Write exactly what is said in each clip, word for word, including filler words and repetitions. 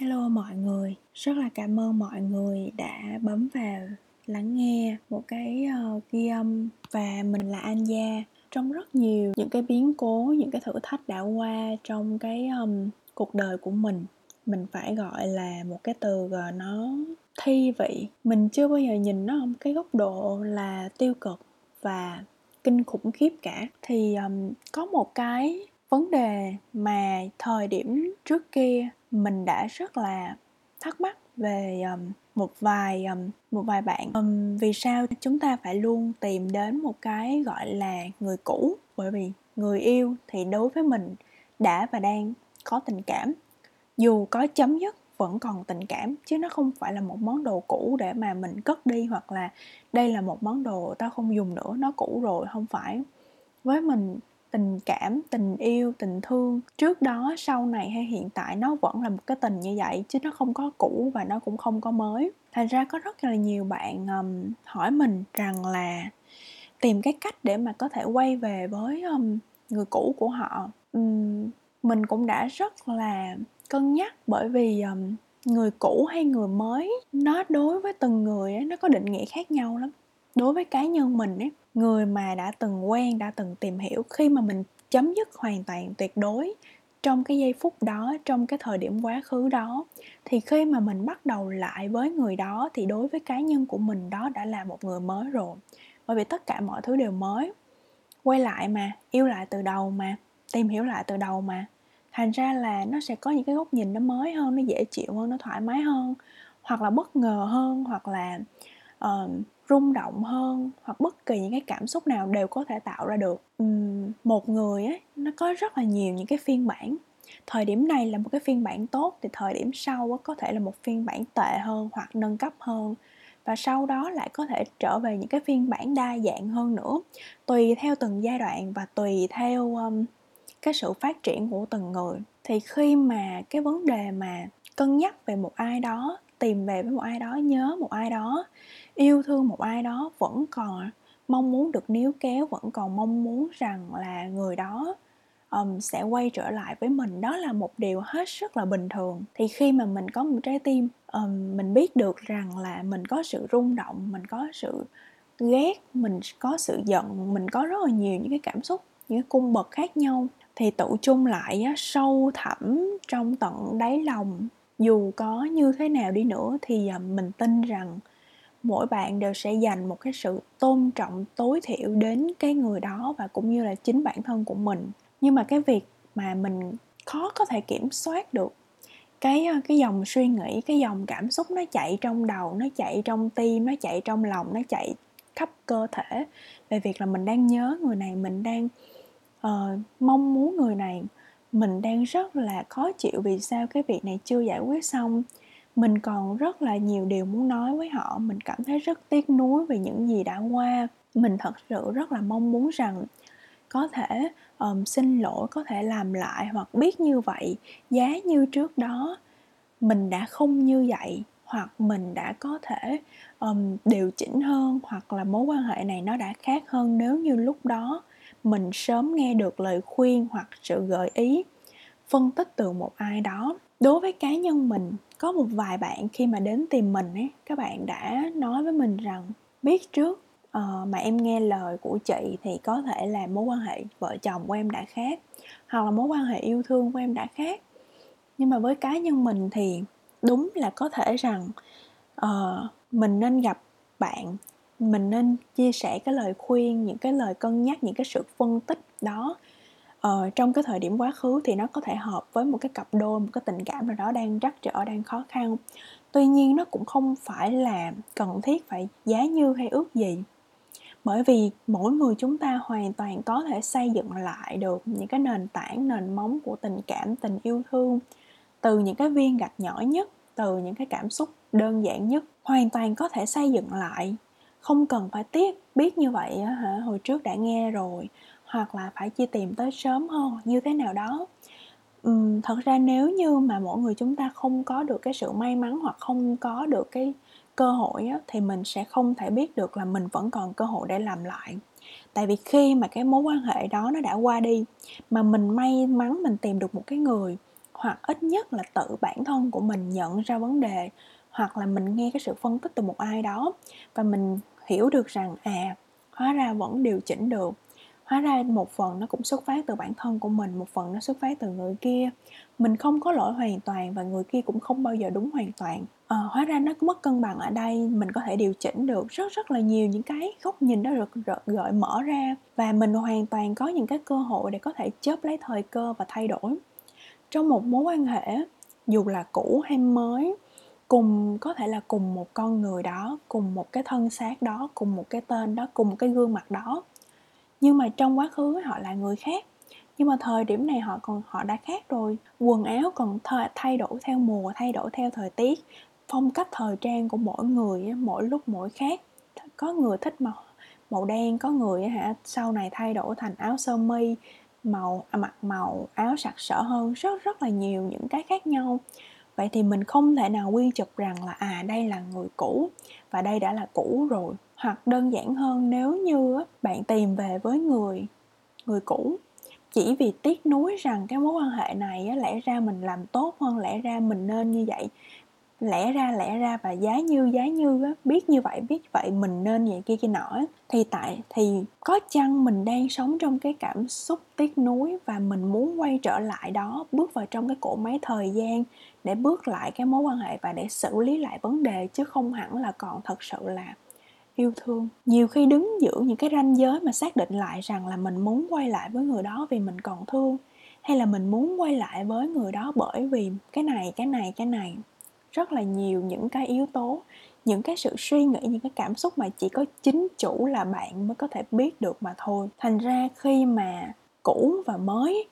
Hello mọi người, rất là cảm ơn mọi người đã bấm vào lắng nghe một cái uh, ghi âm. Và mình là An Gia. Trong rất nhiều những cái biến cố, những cái thử thách đã qua trong cái um, cuộc đời của mình, mình phải gọi là một cái từ uh, nó thi vị. Mình chưa bao giờ nhìn nó không cái góc độ là tiêu cực và kinh khủng khiếp cả. Thì um, có một cái vấn đề mà thời điểm trước kia mình đã rất là thắc mắc về um, một vài um, một vài bạn um, vì sao chúng ta phải luôn tìm đến một cái gọi là người cũ, bởi vì người yêu thì đối với mình đã và đang có tình cảm, dù có chấm dứt vẫn còn tình cảm, chứ nó không phải là một món đồ cũ để mà mình cất đi, hoặc là đây là một món đồ tao không dùng nữa, nó cũ rồi. Không phải. Với mình, tình cảm, tình yêu, tình thương trước đó, sau này hay hiện tại, nó vẫn là một cái tình như vậy, chứ nó không có cũ và nó cũng không có mới. Thành ra có rất là nhiều bạn um, hỏi mình rằng là tìm cái cách để mà có thể quay về với um, người cũ của họ. um, Mình cũng đã rất là cân nhắc, bởi vì um, người cũ hay người mới, nó đối với từng người ấy, nó có định nghĩa khác nhau lắm. Đối với cá nhân mình ấy, người mà đã từng quen, đã từng tìm hiểu, khi mà mình chấm dứt hoàn toàn tuyệt đối trong cái giây phút đó, trong cái thời điểm quá khứ đó, thì khi mà mình bắt đầu lại với người đó, thì đối với cá nhân của mình, đó đã là một người mới rồi. Bởi vì tất cả mọi thứ đều mới. Quay lại mà, yêu lại từ đầu mà, tìm hiểu lại từ đầu mà. Thành ra là nó sẽ có những cái góc nhìn nó mới hơn, nó dễ chịu hơn, nó thoải mái hơn, hoặc là bất ngờ hơn, hoặc là Uh, rung động hơn, hoặc bất kỳ những cái cảm xúc nào đều có thể tạo ra được. uhm, Một người ấy, nó có rất là nhiều những cái phiên bản. Thời điểm này là một cái phiên bản tốt, thì thời điểm sau ấy, có thể là một phiên bản tệ hơn hoặc nâng cấp hơn. Và sau đó lại có thể trở về những cái phiên bản đa dạng hơn nữa, tùy theo từng giai đoạn và tùy theo um, cái sự phát triển của từng người. Thì khi mà cái vấn đề mà cân nhắc về một ai đó, tìm về với một ai đó, nhớ một ai đó, yêu thương một ai đó, vẫn còn mong muốn được níu kéo, vẫn còn mong muốn rằng là người đó um, sẽ quay trở lại với mình, đó là một điều hết sức là bình thường. Thì khi mà mình có một trái tim, um, mình biết được rằng là mình có sự rung động, mình có sự ghét, mình có sự giận, mình có rất là nhiều những cái cảm xúc, những cái cung bậc khác nhau, thì tụ chung lại á, sâu thẳm trong tận đáy lòng, dù có như thế nào đi nữa, thì mình tin rằng mỗi bạn đều sẽ dành một cái sự tôn trọng tối thiểu đến cái người đó, và cũng như là chính bản thân của mình. Nhưng mà cái việc mà mình khó có thể kiểm soát được cái, cái dòng suy nghĩ, cái dòng cảm xúc nó chạy trong đầu, nó chạy trong tim, nó chạy trong lòng, nó chạy khắp cơ thể, về việc là mình đang nhớ người này, mình đang uh, mong muốn người này, mình đang rất là khó chịu vì sao cái việc này chưa giải quyết xong, mình còn rất là nhiều điều muốn nói với họ, mình cảm thấy rất tiếc nuối về những gì đã qua, mình thật sự rất là mong muốn rằng có thể um, xin lỗi, có thể làm lại, hoặc biết như vậy, giá như trước đó mình đã không như vậy, hoặc mình đã có thể um, điều chỉnh hơn, hoặc là mối quan hệ này nó đã khác hơn nếu như lúc đó mình sớm nghe được lời khuyên hoặc sự gợi ý, phân tích từ một ai đó. Đối với cá nhân mình, có một vài bạn khi mà đến tìm mình ấy, các bạn đã nói với mình rằng biết trước uh, mà em nghe lời của chị thì có thể là mối quan hệ vợ chồng của em đã khác, hoặc là mối quan hệ yêu thương của em đã khác. Nhưng mà với cá nhân mình thì đúng là có thể rằng uh, mình nên gặp bạn, mình nên chia sẻ cái lời khuyên, những cái lời cân nhắc, những cái sự phân tích đó ờ, trong cái thời điểm quá khứ, thì nó có thể hợp với một cái cặp đôi, một cái tình cảm nào đó đang trắc trở, đang khó khăn. Tuy nhiên nó cũng không phải là cần thiết phải giá như hay ước gì, bởi vì mỗi người chúng ta hoàn toàn có thể xây dựng lại được những cái nền tảng, nền móng của tình cảm, tình yêu thương từ những cái viên gạch nhỏ nhất, từ những cái cảm xúc đơn giản nhất, hoàn toàn có thể xây dựng lại. Không cần phải tiếc, biết như vậy hả, hồi trước đã nghe rồi, hoặc là phải chi tìm tới sớm hơn, hoặc như thế nào đó. Uhm, thật ra nếu như mà mỗi người chúng ta không có được cái sự may mắn, hoặc không có được cái cơ hội á, thì mình sẽ không thể biết được là mình vẫn còn cơ hội để làm lại. Tại vì khi mà cái mối quan hệ đó nó đã qua đi, mà mình may mắn mình tìm được một cái người hoặc ít nhất là tự bản thân của mình nhận ra vấn đề, hoặc là mình nghe cái sự phân tích từ một ai đó và mình hiểu được rằng à, hóa ra vẫn điều chỉnh được. Hóa ra một phần nó cũng xuất phát từ bản thân của mình, một phần nó xuất phát từ người kia. Mình không có lỗi hoàn toàn và người kia cũng không bao giờ đúng hoàn toàn. À, hóa ra nó mất cân bằng ở đây, mình có thể điều chỉnh được rất rất là nhiều những cái góc nhìn đó được gợi mở ra. Và mình hoàn toàn có những cái cơ hội để có thể chớp lấy thời cơ và thay đổi. Trong một mối quan hệ, dù là cũ hay mới, cùng có thể là cùng một con người đó, cùng một cái thân xác đó, cùng một cái tên đó, cùng một cái gương mặt đó, nhưng mà trong quá khứ họ là người khác, nhưng mà thời điểm này họ còn họ đã khác rồi. Quần áo còn thay đổi theo mùa, thay đổi theo thời tiết, phong cách thời trang của mỗi người mỗi lúc mỗi khác. Có người thích màu màu đen, có người hả sau này thay đổi thành áo sơ mi màu mặc màu áo sặc sỡ hơn, rất rất là nhiều những cái khác nhau. Vậy thì mình không thể nào quy chụp rằng là à, đây là người cũ và đây đã là cũ rồi. Hoặc đơn giản hơn, nếu như bạn tìm về với người người cũ chỉ vì tiếc nuối rằng cái mối quan hệ này lẽ ra mình làm tốt hơn, lẽ ra mình nên như vậy, lẽ ra lẽ ra và giá như giá như biết như vậy biết vậy mình nên vậy kia kia nọ, thì tại thì có chăng mình đang sống trong cái cảm xúc tiếc nuối và mình muốn quay trở lại đó, bước vào trong cái cỗ máy thời gian để bước lại cái mối quan hệ và để xử lý lại vấn đề, chứ không hẳn là còn thật sự là yêu thương. Nhiều khi đứng giữa những cái ranh giới mà xác định lại rằng là mình muốn quay lại với người đó vì mình còn thương, hay là mình muốn quay lại với người đó bởi vì cái này, cái này, cái này. Rất là nhiều những cái yếu tố, những cái sự suy nghĩ, những cái cảm xúc mà chỉ có chính chủ là bạn mới có thể biết được mà thôi. Thành ra khi mà cũ và mới,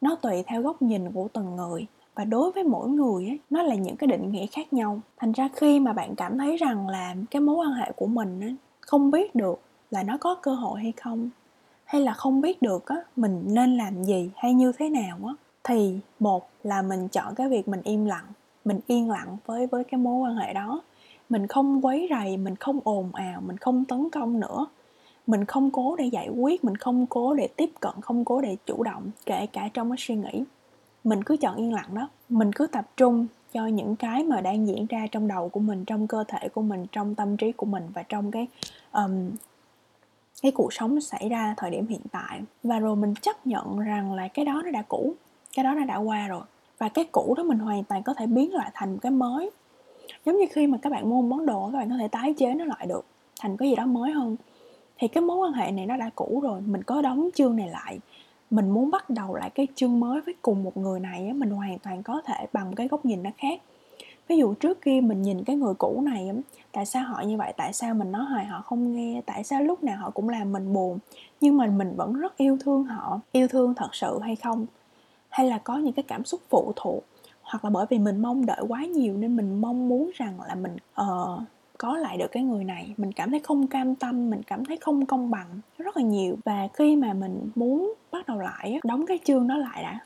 nó tùy theo góc nhìn của từng người. Và đối với mỗi người ấy, nó là những cái định nghĩa khác nhau. Thành ra khi mà bạn cảm thấy rằng là cái mối quan hệ của mình ấy, không biết được là nó có cơ hội hay không, hay là không biết được á, mình nên làm gì hay như thế nào á, thì một là mình chọn cái việc mình im lặng. Mình yên lặng với, với cái mối quan hệ đó. Mình không quấy rầy, mình không ồn ào, mình không tấn công nữa. Mình không cố để giải quyết, mình không cố để tiếp cận, không cố để chủ động, kể cả trong cái suy nghĩ. Mình cứ chọn yên lặng đó. Mình cứ tập trung cho những cái mà đang diễn ra trong đầu của mình, trong cơ thể của mình, trong tâm trí của mình và trong cái um, cái cuộc sống xảy ra thời điểm hiện tại. Và rồi mình chấp nhận rằng là cái đó nó đã cũ, cái đó nó đã qua rồi. Và cái cũ đó mình hoàn toàn có thể biến lại thành cái mới. Giống như khi mà các bạn mua một món đồ, các bạn có thể tái chế nó lại được thành cái gì đó mới hơn. Thì cái mối quan hệ này nó đã cũ rồi, mình có đóng chương này lại, mình muốn bắt đầu lại cái chương mới với cùng một người này, mình hoàn toàn có thể bằng cái góc nhìn nó khác. Ví dụ trước kia mình nhìn cái người cũ này, tại sao họ như vậy, tại sao mình nói hoài họ không nghe, tại sao lúc nào họ cũng làm mình buồn, nhưng mà mình vẫn rất yêu thương họ. Yêu thương thật sự hay không? Hay là có những cái cảm xúc phụ thuộc, hoặc là bởi vì mình mong đợi quá nhiều nên mình mong muốn rằng là mình uh, có lại được cái người này. Mình cảm thấy không cam tâm, mình cảm thấy không công bằng rất là nhiều. Và khi mà mình muốn bắt đầu lại, đóng cái chương đó lại đã,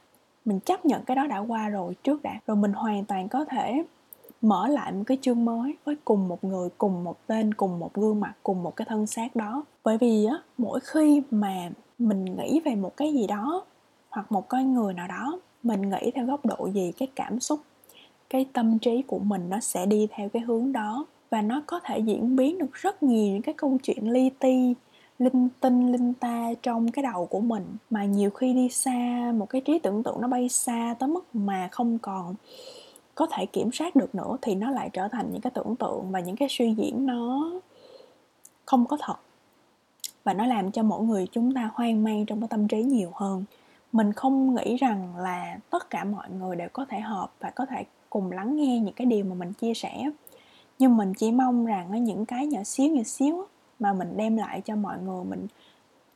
mình chấp nhận cái đó đã qua rồi trước đã, rồi mình hoàn toàn có thể mở lại một cái chương mới với cùng một người, cùng một tên, cùng một gương mặt, cùng một cái thân xác đó. Bởi vì á, mỗi khi mà mình nghĩ về một cái gì đó hoặc một con người nào đó, mình nghĩ theo góc độ gì, cái cảm xúc, cái tâm trí của mình nó sẽ đi theo cái hướng đó. Và nó có thể diễn biến được rất nhiều những cái câu chuyện li ti, linh tinh, linh ta trong cái đầu của mình. Mà nhiều khi đi xa, một cái trí tưởng tượng nó bay xa tới mức mà không còn có thể kiểm soát được nữa, thì nó lại trở thành những cái tưởng tượng và những cái suy diễn nó không có thật. Và nó làm cho mỗi người chúng ta hoang mang trong cái tâm trí nhiều hơn. Mình không nghĩ rằng là tất cả mọi người đều có thể hợp và có thể cùng lắng nghe những cái điều mà mình chia sẻ. Nhưng mình chỉ mong rằng những cái nhỏ xíu nhỏ xíu mà mình đem lại cho mọi người, mình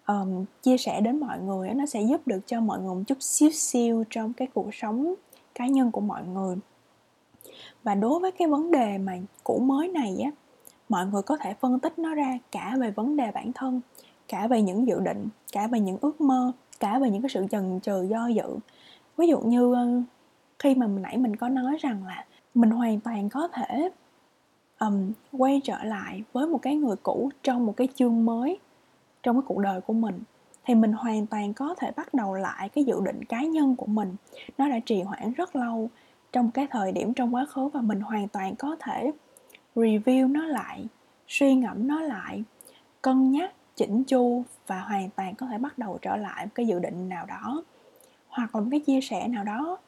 um, chia sẻ đến mọi người, nó sẽ giúp được cho mọi người một chút xíu xíu trong cái cuộc sống cá nhân của mọi người. Và đối với cái vấn đề mà cũ mới này á, mọi người có thể phân tích nó ra cả về vấn đề bản thân, cả về những dự định, cả về những ước mơ, cả về những cái sự chần chừ do dự. Ví dụ như khi mà nãy mình có nói rằng là mình hoàn toàn có thể um, quay trở lại với một cái người cũ trong một cái chương mới trong cái cuộc đời của mình. thì mình hoàn toàn có thể bắt đầu lại cái dự định cá nhân của mình. Nó đã trì hoãn rất lâu trong cái thời điểm trong quá khứ và mình hoàn toàn có thể review nó lại, suy ngẫm nó lại, cân nhắc, chỉnh chu và hoàn toàn có thể bắt đầu trở lại một cái dự định nào đó hoặc là một cái chia sẻ nào đó.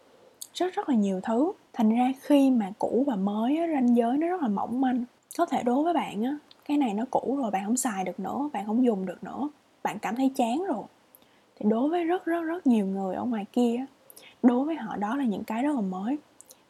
Rất rất là nhiều thứ. Thành ra khi mà cũ và mới á, ranh giới nó rất là mỏng manh. Có thể đối với bạn á, cái này nó cũ rồi, bạn không xài được nữa, bạn không dùng được nữa, bạn cảm thấy chán rồi. Thì đối với rất rất rất nhiều người ở ngoài kia á, đối với họ đó là những cái rất là mới.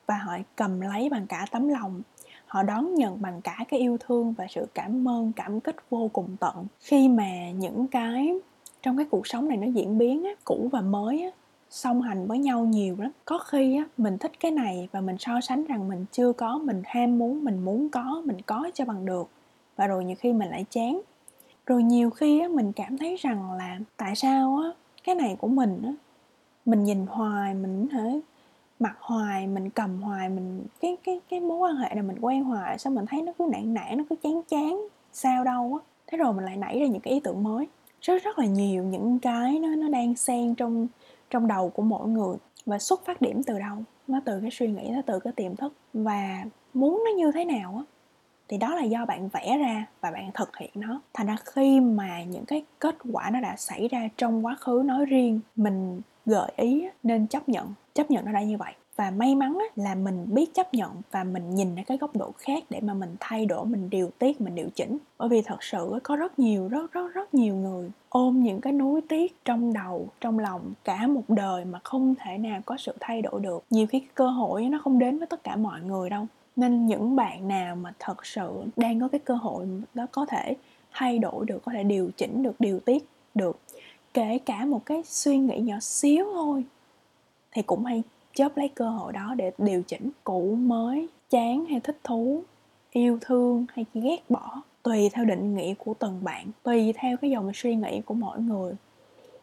Và họ cầm lấy bằng cả tấm lòng, họ đón nhận bằng cả cái yêu thương và sự cảm ơn, cảm kích vô cùng tận. Khi mà những cái trong cái cuộc sống này nó diễn biến á, cũ và mới á, song hành với nhau nhiều lắm. Có khi á, mình thích cái này và mình so sánh rằng mình chưa có, mình ham muốn, mình muốn có, mình có cho bằng được. Và rồi nhiều khi mình lại chán. Rồi nhiều khi á, mình cảm thấy rằng là tại sao á, cái này của mình á, mình nhìn hoài, mình hãy mặc hoài, mình cầm hoài, mình cái cái cái mối quan hệ này mình quen hoài, sao mình thấy nó cứ nản nản, nó cứ chán chán, sao đâu á. Thế rồi mình lại nảy ra những cái ý tưởng mới. Rất rất là nhiều những cái nó nó đang xen trong trong đầu của mỗi người. Và xuất phát điểm từ đâu? Nó từ cái suy nghĩ, nó từ cái tiềm thức. Và muốn nó như thế nào á, thì đó là do bạn vẽ ra và bạn thực hiện nó. Thành ra khi mà những cái kết quả nó đã xảy ra trong quá khứ nói riêng, mình gợi ý nên chấp nhận. Chấp nhận nó đã như vậy. Và may mắn là mình biết chấp nhận và mình nhìn ở cái góc độ khác để mà mình thay đổi, mình điều tiết, mình điều chỉnh. Bởi vì thật sự có rất nhiều, rất rất rất nhiều người ôm những cái nuối tiếc trong đầu, trong lòng cả một đời mà không thể nào có sự thay đổi được. Nhiều khi cái cơ hội nó không đến với tất cả mọi người đâu. Nên những bạn nào mà thật sự đang có cái cơ hội đó có thể thay đổi được, có thể điều chỉnh được, điều tiết được, kể cả một cái suy nghĩ nhỏ xíu thôi, thì cũng hay chớp lấy cơ hội đó để điều chỉnh. Cũ mới, chán hay thích thú, yêu thương hay ghét bỏ, tùy theo định nghĩa của từng bạn, tùy theo cái dòng suy nghĩ của mỗi người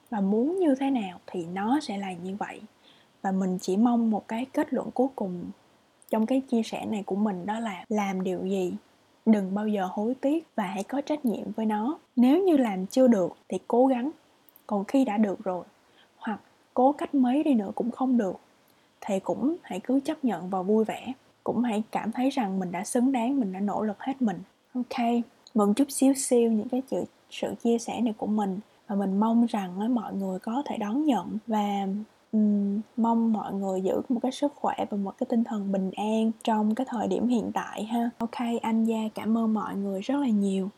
và muốn như thế nào thì nó sẽ là như vậy. Và mình chỉ mong một cái kết luận cuối cùng trong cái chia sẻ này của mình, đó là làm điều gì đừng bao giờ hối tiếc và hãy có trách nhiệm với nó. Nếu như làm chưa được thì cố gắng, còn khi đã được rồi hoặc cố cách mấy đi nữa cũng không được thì cũng hãy cứ chấp nhận và vui vẻ. Cũng hãy cảm thấy rằng mình đã xứng đáng, mình đã nỗ lực hết mình. Ok, mừng chút xíu xíu những cái sự chia sẻ này của mình. Và mình mong rằng mọi người có thể đón nhận. Và um, mong mọi người giữ một cái sức khỏe và một cái tinh thần bình an trong cái thời điểm hiện tại ha. Ok, An Gia cảm ơn mọi người rất là nhiều.